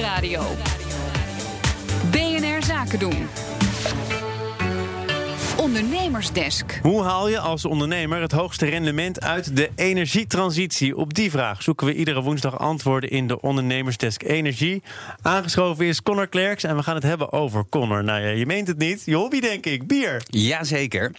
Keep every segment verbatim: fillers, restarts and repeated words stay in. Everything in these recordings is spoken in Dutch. Nieuwsradio. B N R Zaken doen. Ondernemersdesk. Hoe haal je als ondernemer het hoogste rendement uit de energietransitie? Op die vraag zoeken we iedere woensdag antwoorden in de Ondernemersdesk Energie. Aangeschoven is Connor Clerx en we gaan het hebben over Connor. Nou ja, je meent het niet. Je hobby, denk ik. Bier. Jazeker.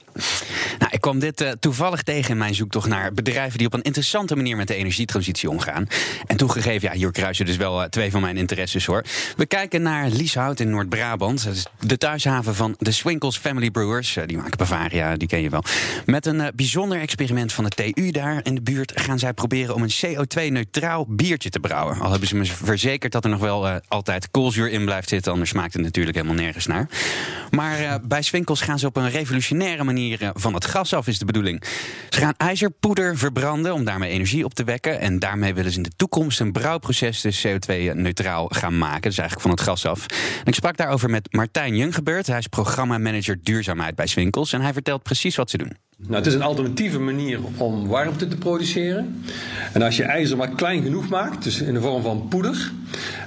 Nou, ik kwam dit uh, toevallig tegen in mijn zoektocht naar bedrijven die op een interessante manier met de energietransitie omgaan. En toegegeven, ja, hier kruisen dus wel uh, twee van mijn interesses hoor. We kijken naar Lieshout in Noord-Brabant. Dat is de thuishaven van de Swinkels Family Brewers. Uh, die maken Bavaria, die ken je wel. Met een uh, bijzonder experiment van de T U daar in de buurt gaan zij proberen om een C O twee neutraal biertje te brouwen. Al hebben ze me verzekerd dat er nog wel uh, altijd koolzuur in blijft zitten, anders smaakt het natuurlijk helemaal nergens naar. Maar uh, bij Swinkels gaan ze op een revolutionaire manier uh, van het gas af, is de bedoeling. Ze gaan ijzerpoeder verbranden om daarmee energie op te wekken. En daarmee willen ze in de toekomst een brouwproces dus C O twee neutraal gaan maken. Dus eigenlijk van het gas af. En ik sprak daarover met Martijn Junggebert. Hij is programmamanager duurzaamheid bij Swinkels. En hij vertelt precies wat ze doen. Nou, het is een alternatieve manier om warmte te produceren. En als je ijzer maar klein genoeg maakt, dus in de vorm van poeder,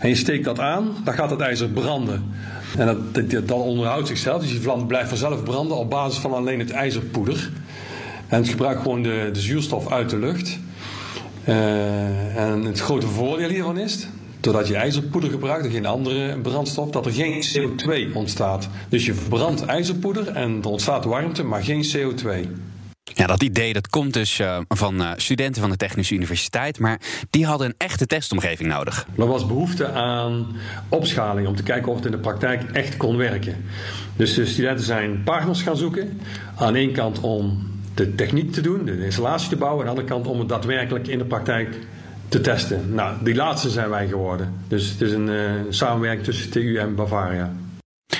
en je steekt dat aan, dan gaat dat ijzer branden. En dat, dat, dat onderhoudt zichzelf, dus die vlam blijft vanzelf branden op basis van alleen het ijzerpoeder. En het gebruikt gewoon de, de zuurstof uit de lucht. Uh, en het grote voordeel hiervan is, doordat je ijzerpoeder gebruikt en geen andere brandstof, dat er geen C O twee ontstaat. Dus je verbrandt ijzerpoeder en er ontstaat warmte, maar geen C O twee. Ja, dat idee dat komt dus uh, van uh, studenten van de Technische Universiteit, maar die hadden een echte testomgeving nodig. Er was behoefte aan opschaling om te kijken of het in de praktijk echt kon werken. Dus de studenten zijn partners gaan zoeken. Aan de ene kant om de techniek te doen, de installatie te bouwen, aan de andere kant om het daadwerkelijk in de praktijk te testen. Nou, die laatste zijn wij geworden. Dus het is een uh, samenwerking tussen T U en Bavaria.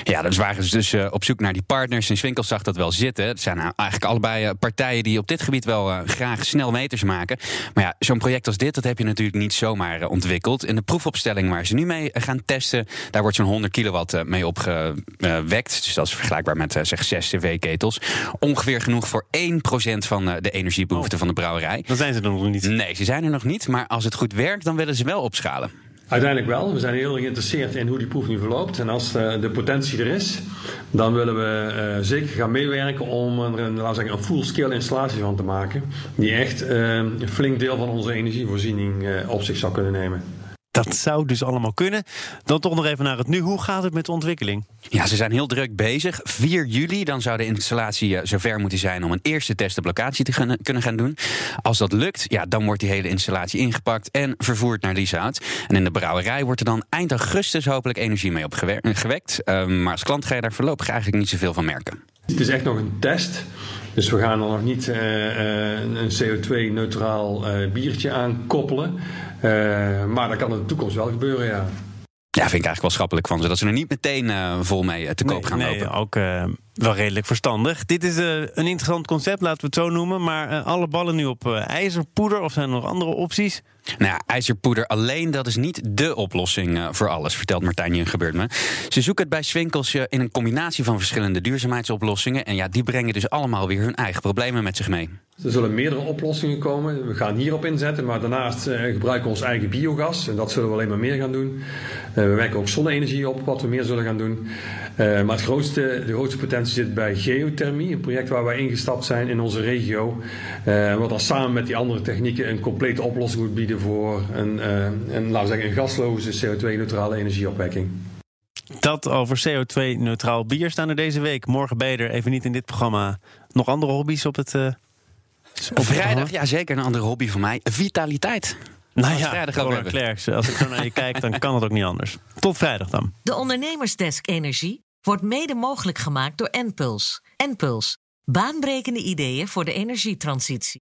Ja, dus waren ze dus uh, op zoek naar die partners. En Swinkels zag dat wel zitten. Het zijn nou eigenlijk allebei uh, partijen die op dit gebied wel uh, graag snel meters maken. Maar ja, zo'n project als dit, dat heb je natuurlijk niet zomaar uh, ontwikkeld. En de proefopstelling waar ze nu mee gaan testen, daar wordt zo'n honderd kilowatt uh, mee opgewekt. Uh, dus dat is vergelijkbaar met uh, zeg zes cv-ketels. Ongeveer genoeg voor één procent van uh, de energiebehoefte van de brouwerij. Dan zijn ze er nog niet. Nee, ze zijn er nog niet. Maar als het goed werkt, dan willen ze wel opschalen. Uiteindelijk wel. We zijn heel erg geïnteresseerd in hoe die proef nu verloopt. En als de, de potentie er is, dan willen we uh, zeker gaan meewerken om er een, laten we zeggen, een full-scale installatie van te maken. Die echt uh, een flink deel van onze energievoorziening uh, op zich zou kunnen nemen. Dat zou dus allemaal kunnen. Dan toch nog even naar het nu. Hoe gaat het met de ontwikkeling? Ja, ze zijn heel druk bezig. vier juli, dan zou de installatie zover moeten zijn om een eerste test op locatie te kunnen gaan doen. Als dat lukt, ja, dan wordt die hele installatie ingepakt en vervoerd naar Lieshout. En in de brouwerij wordt er dan eind augustus hopelijk energie mee opgewekt. Uh, maar als klant ga je daar voorlopig eigenlijk niet zoveel van merken. Het is echt nog een test. Dus we gaan er nog niet uh, een C O twee neutraal uh, biertje aan koppelen. Uh, maar dat kan in de toekomst wel gebeuren, ja. Ja, vind ik eigenlijk wel schappelijk van ze. Dat ze er niet meteen uh, vol mee te koop nee, gaan lopen. Nee, ook uh, wel redelijk verstandig. Dit is uh, een interessant concept, laten we het zo noemen. Maar uh, alle ballen nu op uh, ijzerpoeder, of zijn er nog andere opties? Nou ja, ijzerpoeder alleen, dat is niet dé oplossing uh, voor alles, vertelt Martijn Junggebert me. Ze zoeken het bij Swinkels uh, in een combinatie van verschillende duurzaamheidsoplossingen. En ja, die brengen dus allemaal weer hun eigen problemen met zich mee. Er zullen meerdere oplossingen komen. We gaan hierop inzetten, maar daarnaast uh, gebruiken we ons eigen biogas. En dat zullen we alleen maar meer gaan doen. Uh, we werken ook zonne-energie op, wat we meer zullen gaan doen. Uh, maar het grootste, de grootste potentie zit bij geothermie. Een project waar wij ingestapt zijn in onze regio. Uh, wat dan samen met die andere technieken een complete oplossing moet bieden voor een, uh, een, laten we zeggen, een gasloze C O twee neutrale energieopwekking. Dat over C O twee neutraal bier staan er deze week. Morgen bij er, even niet in dit programma. Nog andere hobby's op het... Uh... Op vrijdag, ja zeker, een andere hobby van mij. Vitaliteit. Nou als ja, vrijdag Connor Clerx, als ik zo naar je kijk, dan kan het ook niet anders. Tot vrijdag dan. De Ondernemersdesk Energie wordt mede mogelijk gemaakt door N-Pulse. N-Pulse, baanbrekende ideeën voor de energietransitie.